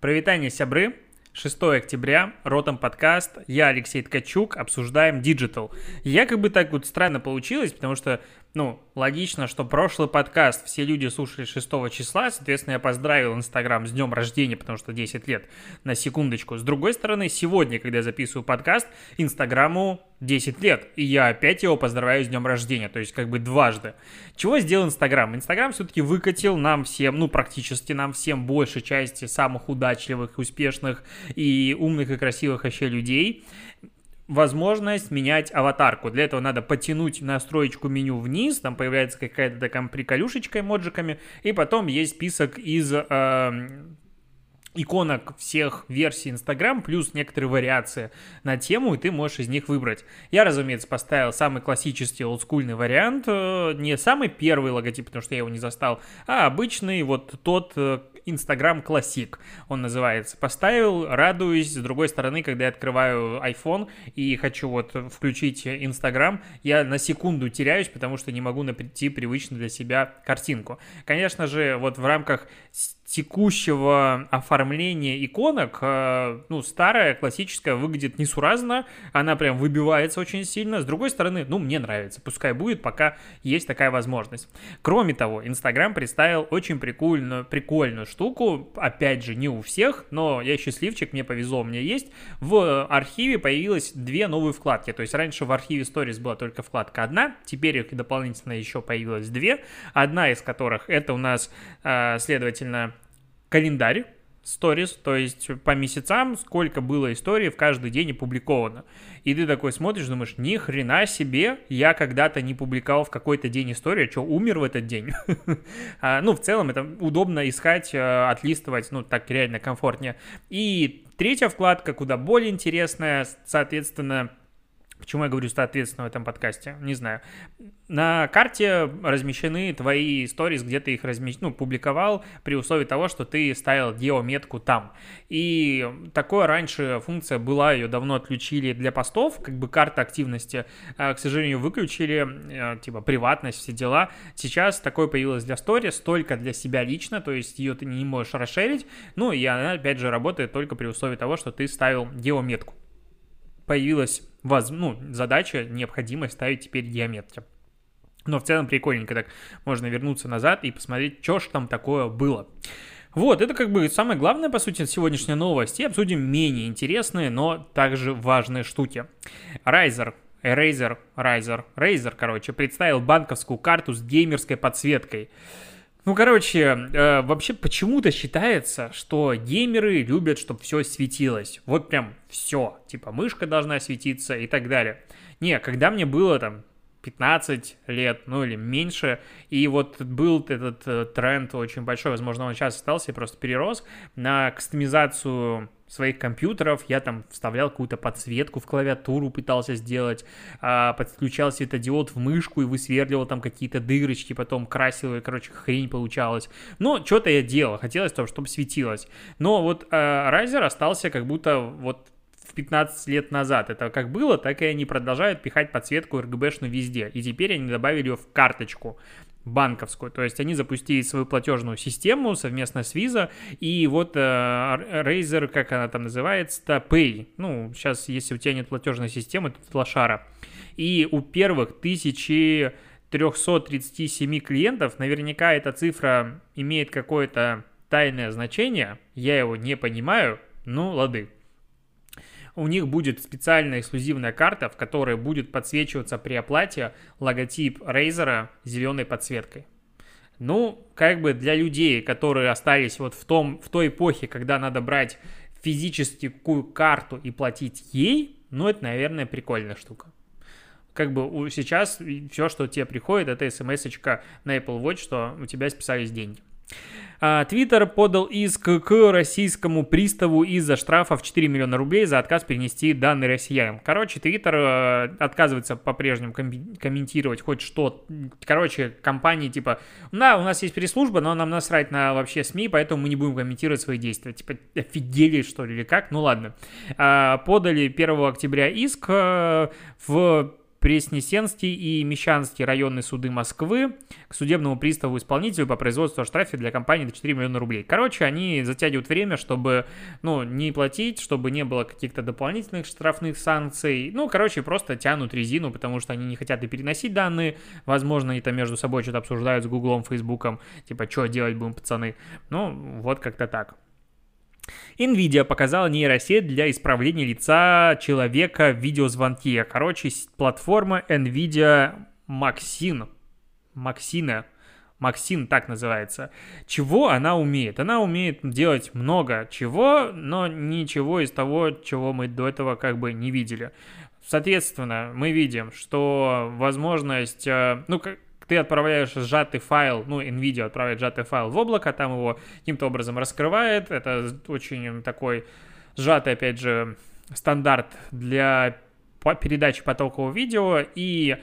Приветствие, сябры. 6 октября, Ротом подкаст, я Алексей Ткачук, обсуждаем диджитал. Якобы так вот странно получилось, потому что, логично, что прошлый подкаст все люди слушали 6 числа, соответственно, я поздравил Instagram с днем рождения, потому что 10 лет, на секундочку. С другой стороны, сегодня, когда я записываю подкаст, Инстаграму 10 лет, и я опять его поздравляю с днем рождения, то есть как бы дважды. Чего сделал Инстаграм? Инстаграм все-таки выкатил нам всем, практически нам всем, большей части самых удачливых, успешных и умных и красивых вообще людей, возможность менять аватарку. Для этого надо потянуть настроечку меню вниз, там появляется какая-то такая приколюшечка эмоджиками, и потом есть список из иконок всех версий Instagram, плюс некоторые вариации на тему, и ты можешь из них выбрать. Я, разумеется, поставил самый классический олдскульный вариант, не самый первый логотип, потому что я его не застал, а обычный, вот тот Instagram Classic, он называется. Поставил, радуюсь. С другой стороны, когда я открываю iPhone и хочу вот включить Instagram, я на секунду теряюсь, потому что не могу найти привычную для себя картинку. Конечно же, вот в рамках текущего оформления иконок, старая, классическая, выглядит несуразно, она прям выбивается очень сильно. С другой стороны, мне нравится, пускай будет, пока есть такая возможность. Кроме того, Instagram представил очень прикольную штуку, опять же, не у всех, но я счастливчик, мне повезло, у меня есть. В архиве появилось две новые вкладки, то есть раньше в архиве Stories была только вкладка одна, теперь их дополнительно еще появилось две, одна из которых это у нас, следовательно, календарь Stories, то есть по месяцам, сколько было истории в каждый день опубликовано. И ты такой смотришь, думаешь, ни хрена себе, я когда-то не публиковал в какой-то день историю, что, умер в этот день? В целом это удобно искать, отлистывать, так реально комфортнее. И третья вкладка, куда более интересная, соответственно, почему я говорю «соответственно» в этом подкасте? Не знаю. На карте размещены твои сторис, где ты их публиковал, при условии того, что ты ставил геометку там. И такое раньше функция была, ее давно отключили для постов, как бы карта активности, к сожалению, выключили, приватность, все дела. Сейчас такое появилось для сторис, только для себя лично, то есть ее ты не можешь расширить, и она, опять же, работает только при условии того, что ты ставил геометку. Появилась задача, необходимость ставить теперь геометрию. Но в целом прикольненько, так можно вернуться назад и посмотреть, что ж там такое было. Вот, это как бы самая главная, по сути, сегодняшняя новость. И обсудим менее интересные, но также важные штуки. Razer, представил банковскую карту с геймерской подсветкой. Вообще почему-то считается, что геймеры любят, чтобы все светилось. Вот прям все. Мышка должна светиться и так далее. Не, когда мне было 15 лет, или меньше, и вот был этот тренд очень большой, возможно, он сейчас остался и просто перерос, на кастомизацию своих компьютеров. Я вставлял какую-то подсветку в клавиатуру, пытался сделать, подключал светодиод в мышку и высверливал какие-то дырочки, потом красил, и, хрень получалась. Но что-то я делал, хотелось, чтобы светилось. Но вот Razer остался как будто вот в 15 лет назад. Это как было, так и они продолжают пихать подсветку RGB-шную везде. И теперь они добавили ее в карточку банковскую, то есть они запустили свою платежную систему совместно с Visa, и вот Razer, как она там называется, Pay, сейчас, если у тебя нет платежной системы, тут лошара, и у первых 1337 клиентов, наверняка эта цифра имеет какое-то тайное значение, я его не понимаю, лады. У них будет специальная эксклюзивная карта, в которой будет подсвечиваться при оплате логотип Razer зеленой подсветкой. Для людей, которые остались вот в той эпохе, когда надо брать физическую карту и платить ей, это, наверное, прикольная штука. Сейчас все, что тебе приходит, это смс-очка на Apple Watch, что у тебя списались деньги. Twitter подал иск к российскому приставу из-за штрафа в 4 миллиона рублей за отказ перенести данные россиянам. Twitter отказывается по-прежнему комментировать хоть что. Компании у нас есть пресс-служба, но нам насрать на вообще СМИ, поэтому мы не будем комментировать свои действия. Офигели, что ли, или как? Подали 1 октября иск в Преснесенский и Мещанский районные суды Москвы к судебному приставу-исполнителю по производству о штрафе для компании до 4 миллиона рублей. Короче, они затягивают время, чтобы, не платить, чтобы не было каких-то дополнительных штрафных санкций. Просто тянут резину, потому что они не хотят и переносить данные. Возможно, они там между собой что-то обсуждают с Гуглом, Фейсбуком, что делать будем, пацаны. Вот как-то так. NVIDIA показала нейросеть для исправления лица человека в видеозвонке. Платформа NVIDIA Maxine, так называется. Чего она умеет? Она умеет делать много чего, но ничего из того, чего мы до этого не видели. Соответственно, мы видим, что возможность... Ты отправляешь сжатый файл, NVIDIA отправляет сжатый файл в облако, там его каким-то образом раскрывает. Это очень такой сжатый, опять же, стандарт для передачи потокового видео. И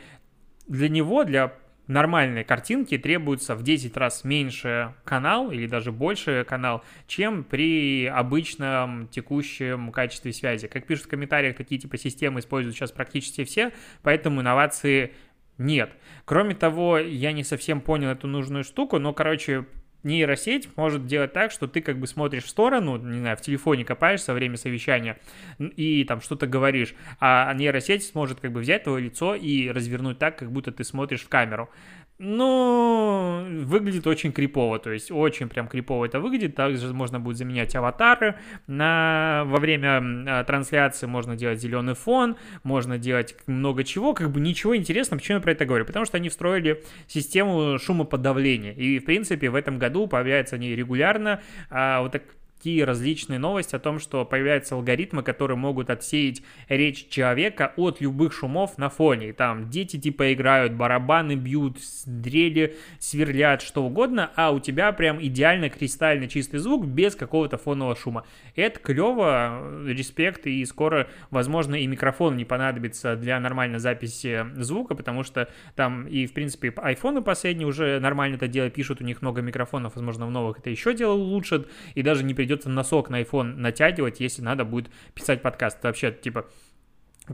для него, для нормальной картинки, требуется в 10 раз меньше канал или даже больше канал, чем при обычном текущем качестве связи. Как пишут в комментариях, такие системы используют сейчас практически все, поэтому инновации нет. Кроме того, я не совсем понял эту нужную штуку, но, нейросеть может делать так, что ты смотришь в сторону, в телефоне копаешься во время совещания и там что-то говоришь, а нейросеть сможет взять твое лицо и развернуть так, как будто ты смотришь в камеру. Выглядит очень крипово, то есть очень прям крипово это выглядит. Также можно будет заменять аватары. Во время трансляции можно делать зеленый фон, можно делать много чего, ничего интересного. Почему я про это говорю? Потому что они встроили систему шумоподавления, и в принципе в этом году появляются они регулярно, такие различные новости о том, что появляются алгоритмы, которые могут отсеять речь человека от любых шумов на фоне. Там дети играют, барабаны бьют, дрели сверлят, что угодно, а у тебя прям идеально кристально чистый звук без какого-то фонового шума. Это клево, респект, и скоро, возможно, и микрофон не понадобится для нормальной записи звука, потому что там и, в принципе, айфоны последние уже нормально это дело пишут, у них много микрофонов, возможно, в новых это еще дело улучшат, и даже не придется носок на iPhone натягивать, если надо будет писать подкаст. Вообще,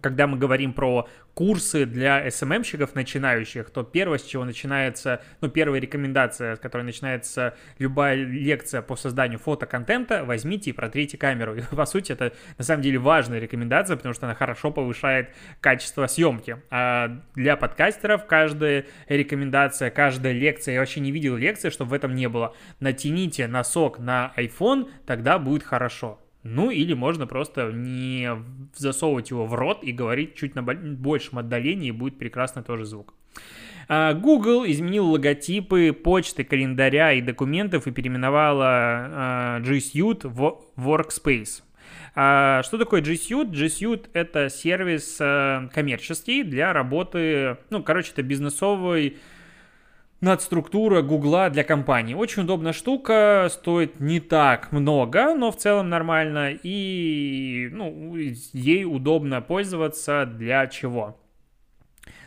когда мы говорим про курсы для SMM-щиков начинающих, то первое, с чего начинается, первая рекомендация, с которой начинается любая лекция по созданию фотоконтента: возьмите и протрите камеру. И, по сути, это на самом деле важная рекомендация, потому что она хорошо повышает качество съемки. А для подкастеров каждая рекомендация, каждая лекция, я вообще не видел лекции, чтобы в этом не было. Натяните носок на iPhone, тогда будет хорошо. Или можно просто не засовывать его в рот и говорить чуть на большем отдалении, и будет прекрасно тоже звук. Google изменил логотипы почты, календаря и документов и переименовала G Suite в Workspace. Что такое G Suite? G Suite – это сервис коммерческий для работы, это бизнесовый, надструктура Гугла для компании. Очень удобная штука, стоит не так много, но в целом нормально, и ей удобно пользоваться для чего?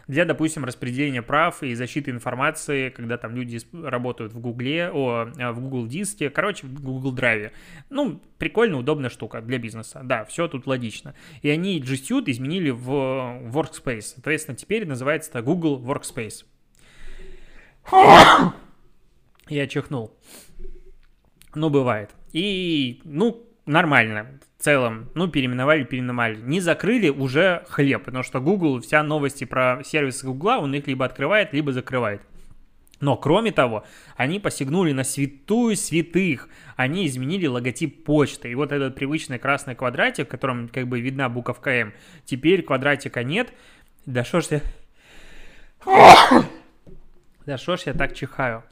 Для, допустим, распределения прав и защиты информации, когда там люди работают в Google диске, в Google Drive. Прикольно, удобная штука для бизнеса. Да, все тут логично. И они G Suite изменили в Workspace. Соответственно, теперь называется это Google Workspace. Я чихнул. Бывает. И, нормально. В целом, переименовали. Не закрыли уже хлеб, потому что Google, вся новости про сервисы Google, он их либо открывает, либо закрывает. Но, кроме того, они посягнули на святую святых. Они изменили логотип почты. И этот привычный красный квадратик, в котором видна буковка М, теперь квадратика нет. Да что ж я так чихаю?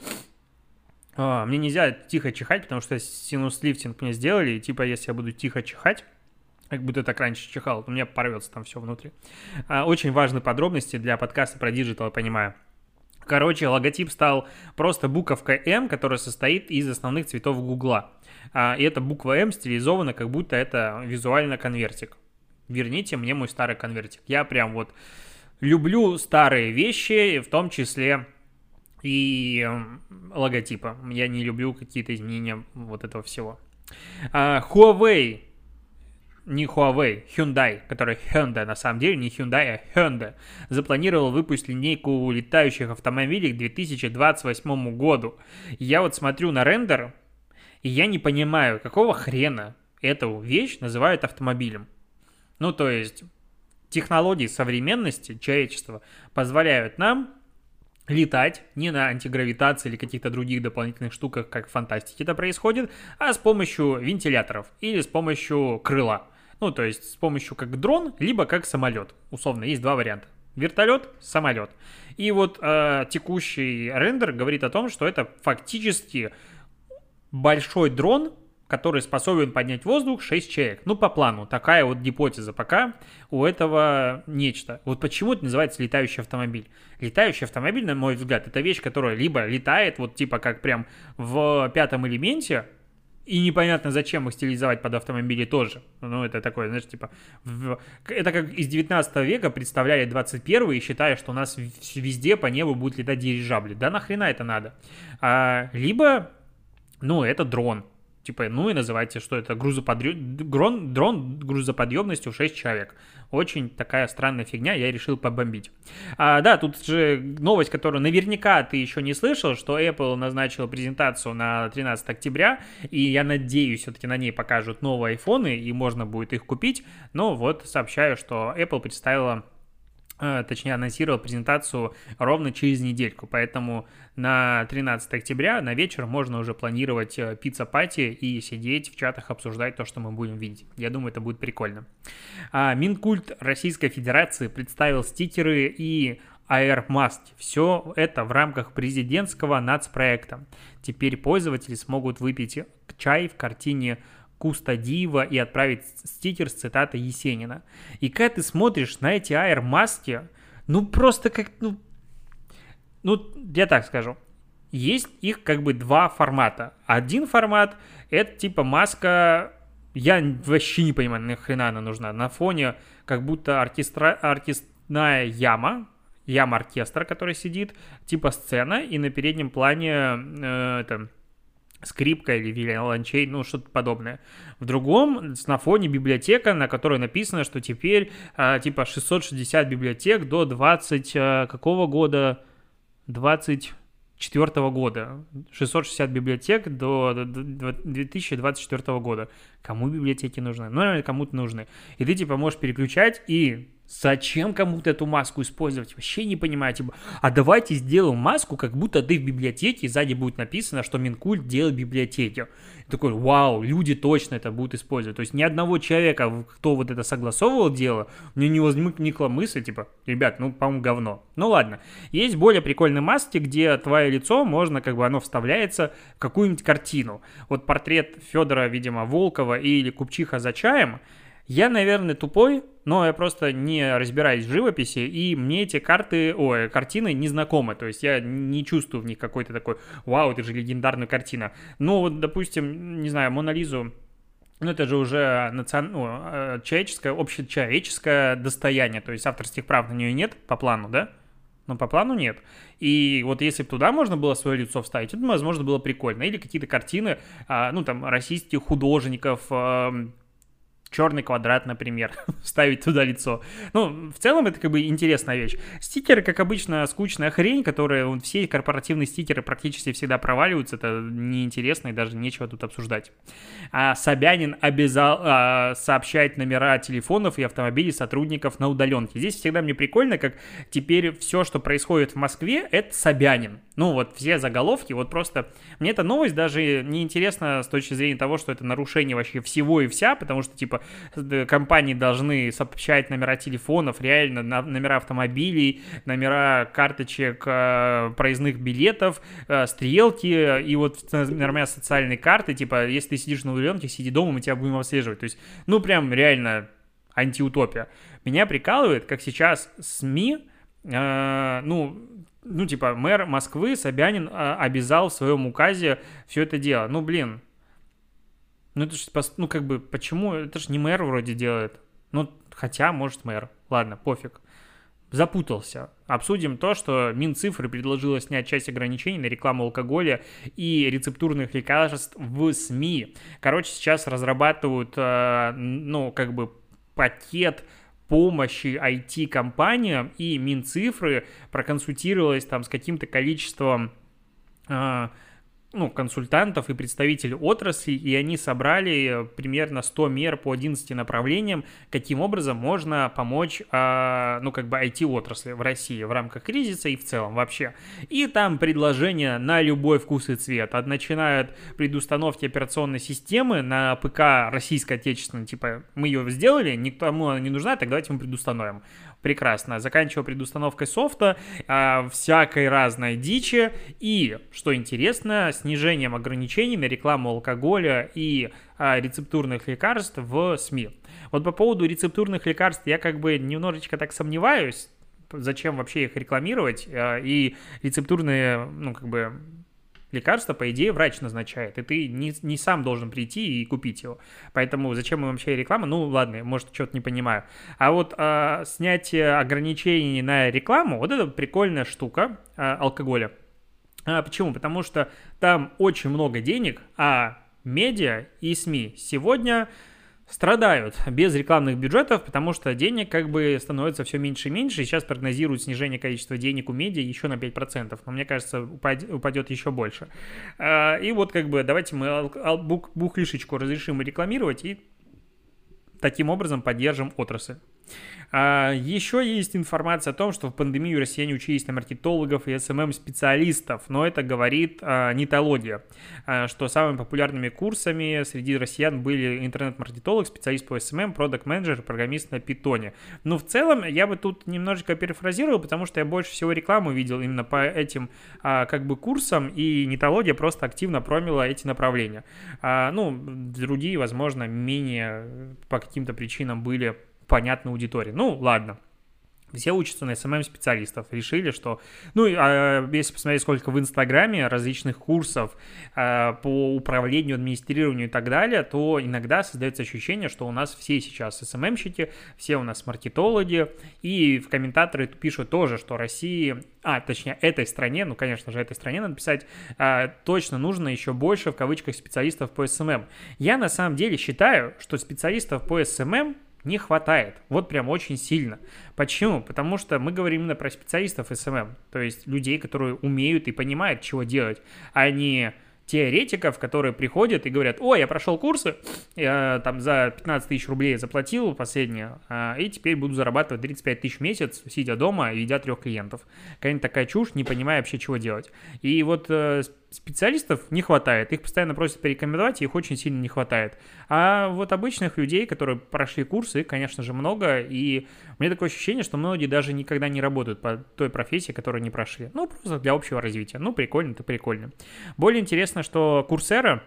Мне нельзя тихо чихать, потому что синус-лифтинг мне сделали, и если я буду тихо чихать, как будто так раньше чихал, у меня порвется там все внутри. Очень важные подробности для подкаста про диджитал, я понимаю. Логотип стал просто буковкой М, которая состоит из основных цветов Гугла. И эта буква М стилизована, как будто это визуально конвертик. Верните мне мой старый конвертик. Я прям люблю старые вещи, в том числе и логотипа. Я не люблю какие-то изменения этого всего. Huawei не Huawei, Hyundai, который Hyundai на самом деле, не Hyundai, а Hyundai, запланировал выпустить линейку летающих автомобилей к 2028 году. Я вот смотрю на рендер, и я не понимаю, какого хрена эту вещь называют автомобилем. Ну, то есть, технологии современности человечества позволяют нам летать не на антигравитации или каких-то других дополнительных штуках, как в фантастике это происходит, а с помощью вентиляторов или с помощью крыла. Ну, то есть, с помощью как дрон, либо как самолет. Условно, есть два варианта. Вертолет, самолет. И вот текущий рендер говорит о том, что это фактически большой дрон, который способен поднять воздух 6 человек. Ну, по плану. Такая вот гипотеза пока у этого нечто. Вот почему это называется летающий автомобиль. Летающий автомобиль, на мой взгляд, это вещь, которая либо летает, вот типа как прям в «Пятом элементе», и непонятно, зачем их стилизовать под автомобили тоже. Ну, это такое, знаешь, типа... Это как из 19 века представляли 21-й, считая, что у нас везде по небу будут летать дирижабли. Да нахрена это надо? Либо, ну, это дрон. Типа, ну и называйте, что это дрон грузоподъемностью 6 человек. Очень такая странная фигня, я решил побомбить. Да, тут же новость, которую наверняка ты еще не слышал, что Apple назначила презентацию на 13 октября, и я надеюсь, все-таки на ней покажут новые айфоны, и можно будет их купить. Но вот сообщаю, что Apple представила... Точнее, анонсировал презентацию ровно через недельку. Поэтому на 13 октября на вечер можно уже планировать пицца-пати и сидеть в чатах, обсуждать то, что мы будем видеть. Я думаю, это будет прикольно. Минкульт Российской Федерации представил стикеры и AR-маски. Все это в рамках президентского нацпроекта. Теперь пользователи смогут выпить чай в картине Кустадиева и отправить стикер с цитатой Есенина. И когда ты смотришь на эти AR-маски, ну просто как, ну я так скажу, есть их как бы два формата. Один формат — это типа маска, я вообще не понимаю, нахрена она нужна, на фоне как будто оркестрная яма оркестра, который сидит, типа сцена, и на переднем плане скрипка или виолончель, ну, что-то подобное. В другом, на фоне библиотека, на которой написано, что теперь, типа, 660 библиотек до 24 года. 660 библиотек до 2024 года. Кому библиотеки нужны? Ну, кому-то нужны. И ты, типа, можешь переключать, и зачем кому-то эту маску использовать? Вообще не понимаю. Типа, а давайте сделаем маску, как будто ты в библиотеке, и сзади будет написано, что Минкульт делает библиотеки. И такой, вау, люди точно это будут использовать. То есть ни одного человека, кто вот это согласовывал дело, мне не возникла мысль, типа, ребят, ну, по-моему, говно. Ну, ладно. Есть более прикольные маски, где твое лицо, можно, как бы, оно вставляется в какую-нибудь картину. Вот портрет Федора, видимо, Волкова или Купчиха за чаем. Я, наверное, тупой, но я просто не разбираюсь в живописи, и мне эти картины не знакомы, то есть я не чувствую в них какой-то такой, вау, это же легендарная картина. Ну, вот, допустим, не знаю, Мона Лизу, ну, это же уже человеческое, общечеловеческое достояние, то есть авторских прав на нее нет по плану, да? Но по плану нет. И вот если бы туда можно было свое лицо вставить, это, возможно, было прикольно. Или какие-то картины, ну, там, российских художников, «Черный квадрат», например, вставить туда лицо. Ну, в целом, это как бы интересная вещь. Стикеры, как обычно, скучная хрень, которые все корпоративные стикеры практически всегда проваливаются. Это неинтересно и даже нечего тут обсуждать. Собянин обязал сообщать номера телефонов и автомобилей сотрудников на удаленке. Здесь всегда мне прикольно, как теперь все, что происходит в Москве, это Собянин. Ну, вот все заголовки, вот просто... Мне эта новость даже неинтересна с точки зрения того, что это нарушение вообще всего и вся, потому что, типа, компании должны сообщать номера телефонов, реально номера автомобилей, номера карточек, проездных билетов, стрелки, и вот номера социальной карты, типа, если ты сидишь на удаленке, сиди дома, мы тебя будем отслеживать. То есть, ну, прям реально антиутопия. Меня прикалывает, как сейчас СМИ, ну, типа, мэр Москвы Собянин обязал в своем указе все это дело. Ну, блин, ну, это же, ну, как бы, почему? Это же не мэр вроде делает. Ну, хотя, может, мэр. Ладно, пофиг. запутался. Обсудим то, что Минцифры предложила снять часть ограничений на рекламу алкоголя и рецептурных лекарств в СМИ. Короче, сейчас разрабатывают, пакет помощи IT-компаниям, и Минцифры проконсультировалась там с каким-то количеством консультантов и представителей отрасли, и они собрали примерно 100 мер по 11 направлениям, каким образом можно помочь, IT-отрасли в России в рамках кризиса и в целом вообще. И там предложения на любой вкус и цвет, от начиная от предустановки операционной системы на ПК российской отечественной, типа мы ее сделали, никому она не нужна, так давайте мы предустановим. Прекрасно. Заканчивая предустановкой софта, всякой разной дичи. И, что интересно, снижением ограничений на рекламу алкоголя и рецептурных лекарств в СМИ. Вот по поводу рецептурных лекарств я немножечко так сомневаюсь, зачем вообще их рекламировать. И рецептурные, лекарство, по идее, врач назначает, и ты не сам должен прийти и купить его. Поэтому зачем им вообще реклама? Ну, ладно, может, что-то не понимаю. А вот снятие ограничений на рекламу, вот это прикольная штука алкоголя. Почему? Потому что там очень много денег, а медиа и СМИ сегодня страдают без рекламных бюджетов, потому что денег становится все меньше и меньше, и сейчас прогнозируют снижение количества денег у медиа еще на 5%, но мне кажется, упадет еще больше. И вот давайте мы бухлишечку разрешим рекламировать и таким образом поддержим отрасль. Еще есть информация о том, что в пандемию россияне учились на маркетологов и СММ-специалистов, но это говорит Нетология, что самыми популярными курсами среди россиян были интернет-маркетолог, специалист по СММ, продакт-менеджер, программист на питоне. Но в целом я бы тут немножечко перефразировал, потому что я больше всего рекламу видел именно по этим курсам, и Нетология просто активно промила эти направления. Другие, возможно, менее по каким-то причинам были понятной аудитории. Ну, ладно. Все учатся на СММ-специалистов. Решили, что... если посмотреть, сколько в Инстаграме различных курсов по управлению, администрированию и так далее, то иногда создается ощущение, что у нас все сейчас СММщики, все у нас маркетологи, и в комментаторы пишут тоже, что этой стране, этой стране надо писать, точно нужно еще больше, в кавычках, специалистов по СММ. Я на самом деле считаю, что специалистов по СММ не хватает, вот прям очень сильно. Почему? Потому что мы говорим именно про специалистов СММ, то есть людей, которые умеют и понимают, чего делать, а не теоретиков, которые приходят и говорят: «О, я прошел курсы, я там за 15 тысяч рублей заплатил последнее, и теперь буду зарабатывать 35 тысяч в месяц, сидя дома и ведя 3 клиентов». Какая-нибудь такая чушь, не понимая вообще, чего делать. И вот специалистов не хватает, их постоянно просят порекомендовать, их очень сильно не хватает. А вот обычных людей, которые прошли курсы, их, конечно же, много, и у меня такое ощущение, что многие даже никогда не работают по той профессии, которую не прошли. Просто для общего развития. Прикольно. Более интересно, что Coursera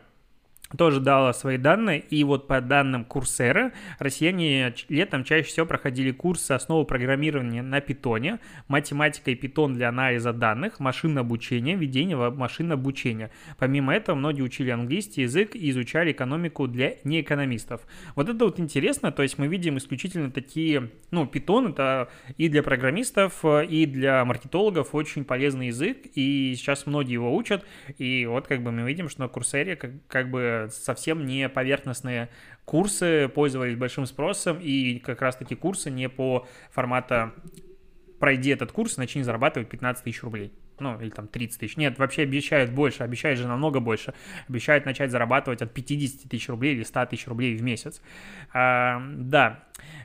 тоже дала свои данные, и вот по данным Coursera, россияне летом чаще всего проходили курсы основы программирования на питоне, математика и питон для анализа данных, машинное обучение, введение в машинное обучение. Помимо этого, многие учили английский язык и изучали экономику для неэкономистов. Вот это вот интересно, то есть мы видим исключительно такие, питон — это и для программистов, и для маркетологов очень полезный язык, и сейчас многие его учат, и вот мы видим, что на Coursera совсем не поверхностные курсы пользовались большим спросом, и как раз-таки курсы не по формату «пройди этот курс, начни зарабатывать 15 тысяч рублей». Или там 30 тысяч. Нет, вообще обещают больше, обещают же намного больше. Обещают начать зарабатывать от 50 тысяч рублей или 100 тысяч рублей в месяц.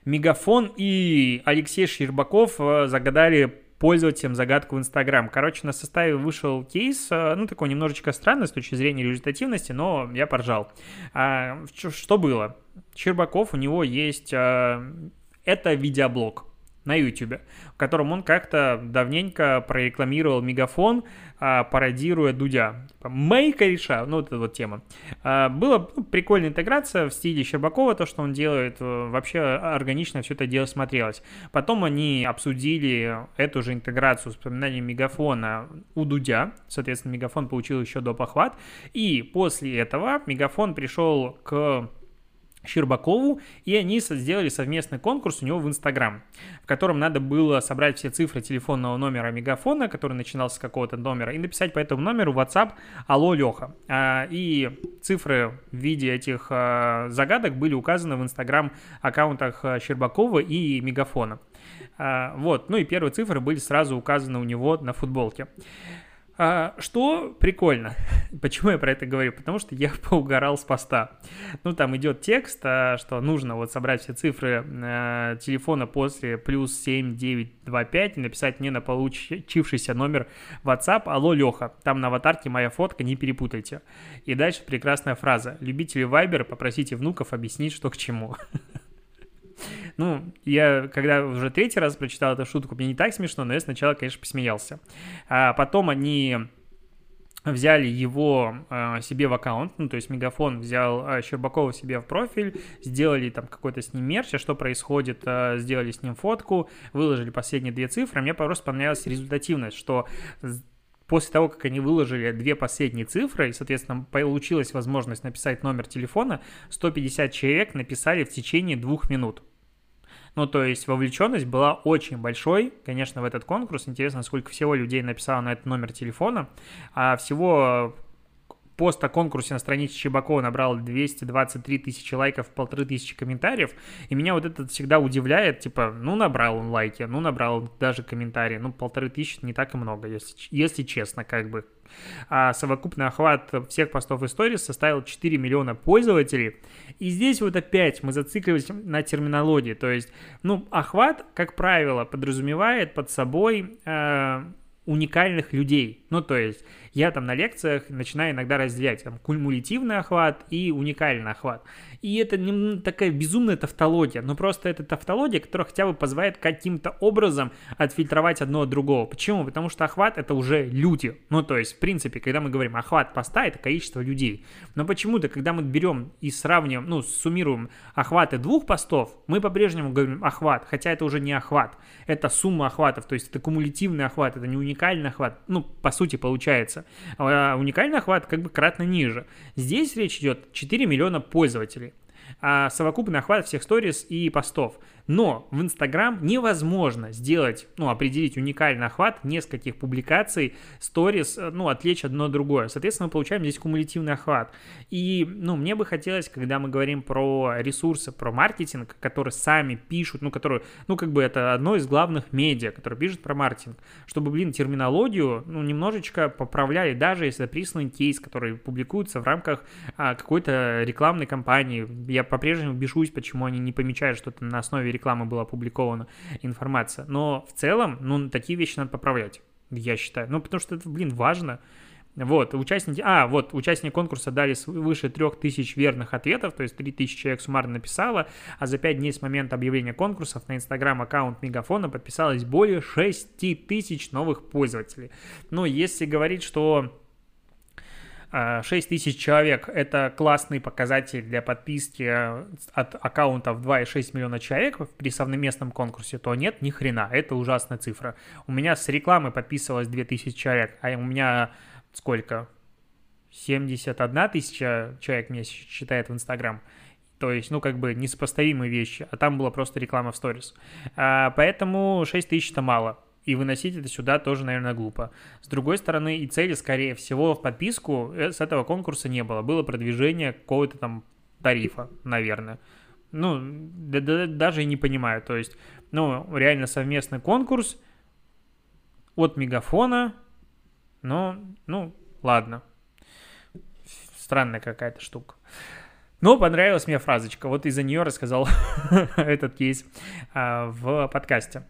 Мегафон и Алексей Шербаков загадали пользователям загадку в Instagram. На составе вышел кейс, такой немножечко странный с точки зрения результативности, но я поржал. Что было? Щербаков, у него есть видеоблог на YouTube, в котором он как-то давненько прорекламировал Мегафон, пародируя Дудя. «Мэй, кореша!» Это вот тема. Была прикольная интеграция в стиле Щербакова, то, что он делает, вообще органично все это дело смотрелось. Потом они обсудили эту же интеграцию с упоминанием Мегафона у Дудя, соответственно, Мегафон получил еще допохват, и после этого Мегафон пришел к Шербакову, и они сделали совместный конкурс у него в Instagram, в котором надо было собрать все цифры телефонного номера Мегафона, который начинался с какого-то номера, и написать по этому номеру в WhatsApp «Алло, Леха». И цифры в виде этих загадок были указаны в Instagram аккаунтах Шербакова и Мегафона. Вот, ну и первые цифры были сразу указаны у него на футболке. Что прикольно, почему я про это говорю, потому что я поугарал с поста. Ну, там идет текст, что нужно вот собрать все цифры телефона после +7 925 и написать мне на получившийся номер WhatsApp «Алло, Леха, там на аватарке моя фотка, не перепутайте». И дальше прекрасная фраза: «Любители Viber, попросите внуков объяснить, что к чему». Ну, я когда уже третий раз прочитал эту шутку, мне не так смешно, но я сначала, конечно, посмеялся. А потом они взяли его себе в аккаунт, ну, то есть Мегафон взял Щербакова себе в профиль, сделали там какой-то с ним мерч, а что происходит, сделали с ним фотку, выложили последние две цифры. Мне просто понравилась результативность, что после того, как они выложили две последние цифры, и, соответственно, получилась возможность написать номер телефона, 150 человек написали в течение 2 минут. Ну, то есть вовлеченность была очень большой, конечно, в этот конкурс. Интересно, сколько всего людей написало на этот номер телефона. А всего пост о конкурсе на странице Щербакова набрал 223 тысячи лайков, 1500 комментариев. И меня вот это всегда удивляет, типа, ну, набрал он лайки, ну, набрал даже комментарии. Ну, 1500 не так и много, если честно, как бы. А совокупный охват всех постов и сторис составил 4 миллиона пользователей. И здесь вот опять мы зацикливаемся на терминологии. То есть, ну, охват, как правило, подразумевает под собой уникальных людей. Ну, то есть, я там на лекциях начинаю иногда разделять там кумулятивный охват и уникальный охват. И это не такая безумная тавтология, но просто это тавтология, которая хотя бы позволяет каким-то образом отфильтровать одно от другого. Почему? Потому что охват — это уже люди. Ну, то есть, в принципе, когда мы говорим охват поста, это количество людей. Но почему-то, когда мы берем и сравниваем, ну, суммируем охваты двух постов, мы по-прежнему говорим охват, хотя это уже не охват. Это сумма охватов, то есть это кумулятивный охват, это не уникальный охват. Ну, по сути, получается. А уникальный охват как бы кратно ниже. Здесь речь идет 4 миллиона пользователей, а совокупный охват всех сторис и постов. Но в Instagram невозможно сделать, ну, определить уникальный охват нескольких публикаций, сторис, ну, отвлечь одно другое. Соответственно, мы получаем здесь кумулятивный охват. И, ну, мне бы хотелось, когда мы говорим про ресурсы, про маркетинг, которые сами пишут, ну, которые, ну, как бы это одно из главных медиа, которые пишут про маркетинг, чтобы, блин, терминологию, ну, немножечко поправляли, даже если это присланный кейс, который публикуется в рамках какой-то рекламной кампании. Я по-прежнему бешусь, почему они не помечают, что там на основе рекламы была опубликована информация. Но в целом, ну, такие вещи надо поправлять, я считаю. Ну, потому что это, блин, важно. Вот, участники конкурса дали свыше 3000 верных ответов, то есть 3000 человек суммарно написало, а за 5 дней с момента объявления конкурсов на Instagram-аккаунт Мегафона подписалось более 6000 новых пользователей. Ну, если говорить, что 6000 человек – это классный показатель для подписки от аккаунтов 2,6 миллиона человек при совместном конкурсе, то нет, ни хрена, это ужасная цифра. У меня с рекламы подписывалось 2000 человек, а у меня сколько? 71 тысяча человек меня считает в Инстаграм. То есть, ну, как бы несопоставимые вещи, а там была просто реклама в сторис. Поэтому 6000-то мало. И выносить это сюда тоже, наверное, глупо. С другой стороны, и цели, скорее всего, в подписку с этого конкурса не было. Было продвижение какого-то там тарифа, наверное. Ну, даже и не понимаю. То есть, ну, реально совместный конкурс от Мегафона. Ну, ладно. Странная какая-то штука. Но понравилась мне фразочка. Вот из-за нее рассказал этот кейс в подкасте.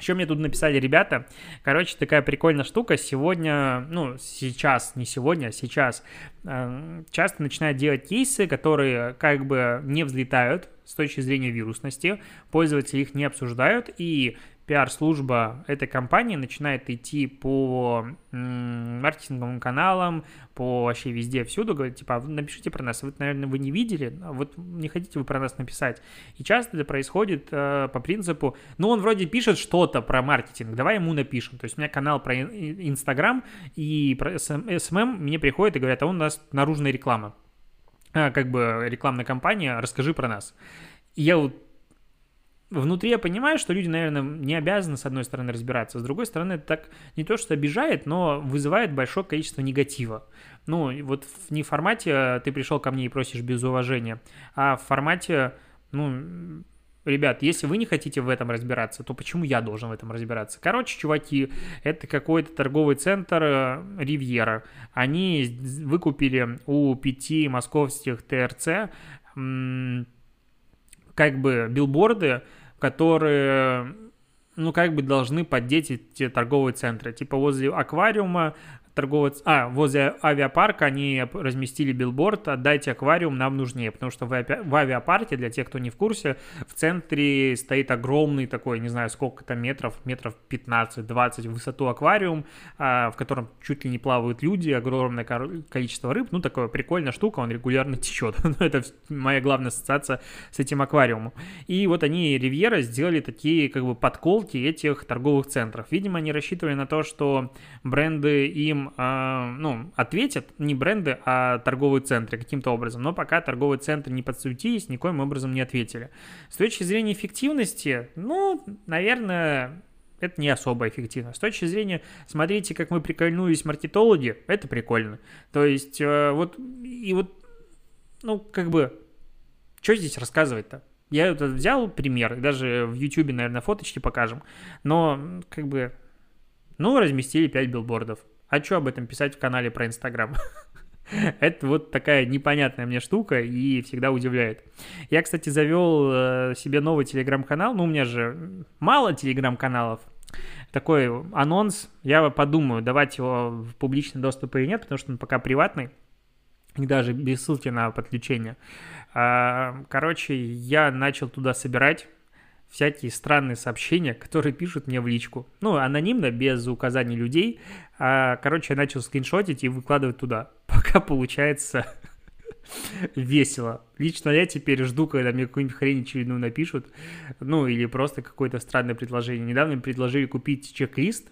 Еще мне тут написали ребята, короче, такая прикольная штука, сейчас часто начинают делать кейсы, которые как бы не взлетают с точки зрения вирусности, пользователи их не обсуждают, и пиар-служба этой компании начинает идти по маркетинговым каналам, по вообще везде, всюду, говорит, типа, напишите про нас, вот, наверное, вы не видели, вот не хотите вы про нас написать. И часто это происходит по принципу, ну, он вроде пишет что-то про маркетинг, давай ему напишем. То есть у меня канал про Инстаграм, и про СММ мне приходят и говорят, а у нас наружная реклама. как бы рекламная кампания, расскажи про нас. И я вот внутри я понимаю, что люди, наверное, не обязаны, с одной стороны, разбираться, с другой стороны, это так не то, что обижает, но вызывает большое количество негатива. Ну, вот не в формате «ты пришел ко мне и просишь без уважения», а в формате, ну, ребят, если вы не хотите в этом разбираться, то почему я должен в этом разбираться? Короче, чуваки, это какой-то торговый центр «Ривьера». Они выкупили у 5 московских ТРЦ как бы билборды, которые, ну, как бы должны поддеть эти торговые центры. Типа возле аквариума, возле авиапарка они разместили билборд «Отдайте аквариум, нам нужнее», потому что в авиапарке, для тех, кто не в курсе, в центре стоит огромный такой, не знаю, сколько там метров 15-20 в высоту аквариум, в котором чуть ли не плавают люди, огромное количество рыб, ну, такая прикольная штука, он регулярно течет. Это моя главная ассоциация с этим аквариумом. И вот они, «Ривьера», сделали такие как бы подколки этих торговых центров. Видимо, они рассчитывали на то, что бренды им ответят, не бренды, а торговые центры каким-то образом. Но пока торговые центры не подсуетились, никоим образом не ответили. С точки зрения эффективности, ну, наверное, это не особо эффективно. С точки зрения, смотрите, как мы прикольнулись маркетологи, это прикольно. То есть, что здесь рассказывать-то? Я вот взял пример, даже в YouTube, наверное, фоточки покажем. Но, разместили 5 билбордов. А что об этом писать в канале про Instagram? Это вот такая непонятная мне штука и всегда удивляет. Я, кстати, завел себе новый телеграм-канал. Ну, у меня же мало телеграм-каналов. Такой анонс. Я подумаю, давать его в публичный доступ или нет, потому что он пока приватный. И даже без ссылки на подключение. Короче, я начал туда собирать всякие странные сообщения, которые пишут мне в личку. Ну, анонимно, без указаний людей. Короче, я начал скриншотить и выкладывать туда. Пока получается весело. Лично я теперь жду, когда мне какую-нибудь хрень очередную напишут. Ну, или просто какое-то странное предложение. Недавно мне предложили купить чек-лист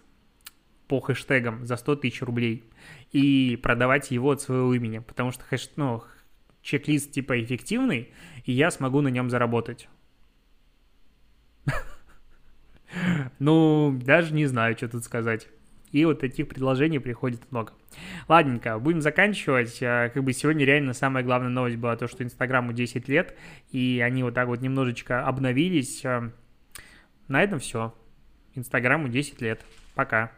по хэштегам за 100 тысяч рублей и продавать его от своего имени. Потому что чек-лист типа эффективный, и я смогу на нем заработать. Ну, даже не знаю, что тут сказать. И вот таких предложений приходит много. Ладненько, будем заканчивать. Как бы сегодня реально самая главная новость была то, что Инстаграму 10 лет, и они вот так вот немножечко обновились. На этом все. Инстаграму 10 лет. Пока.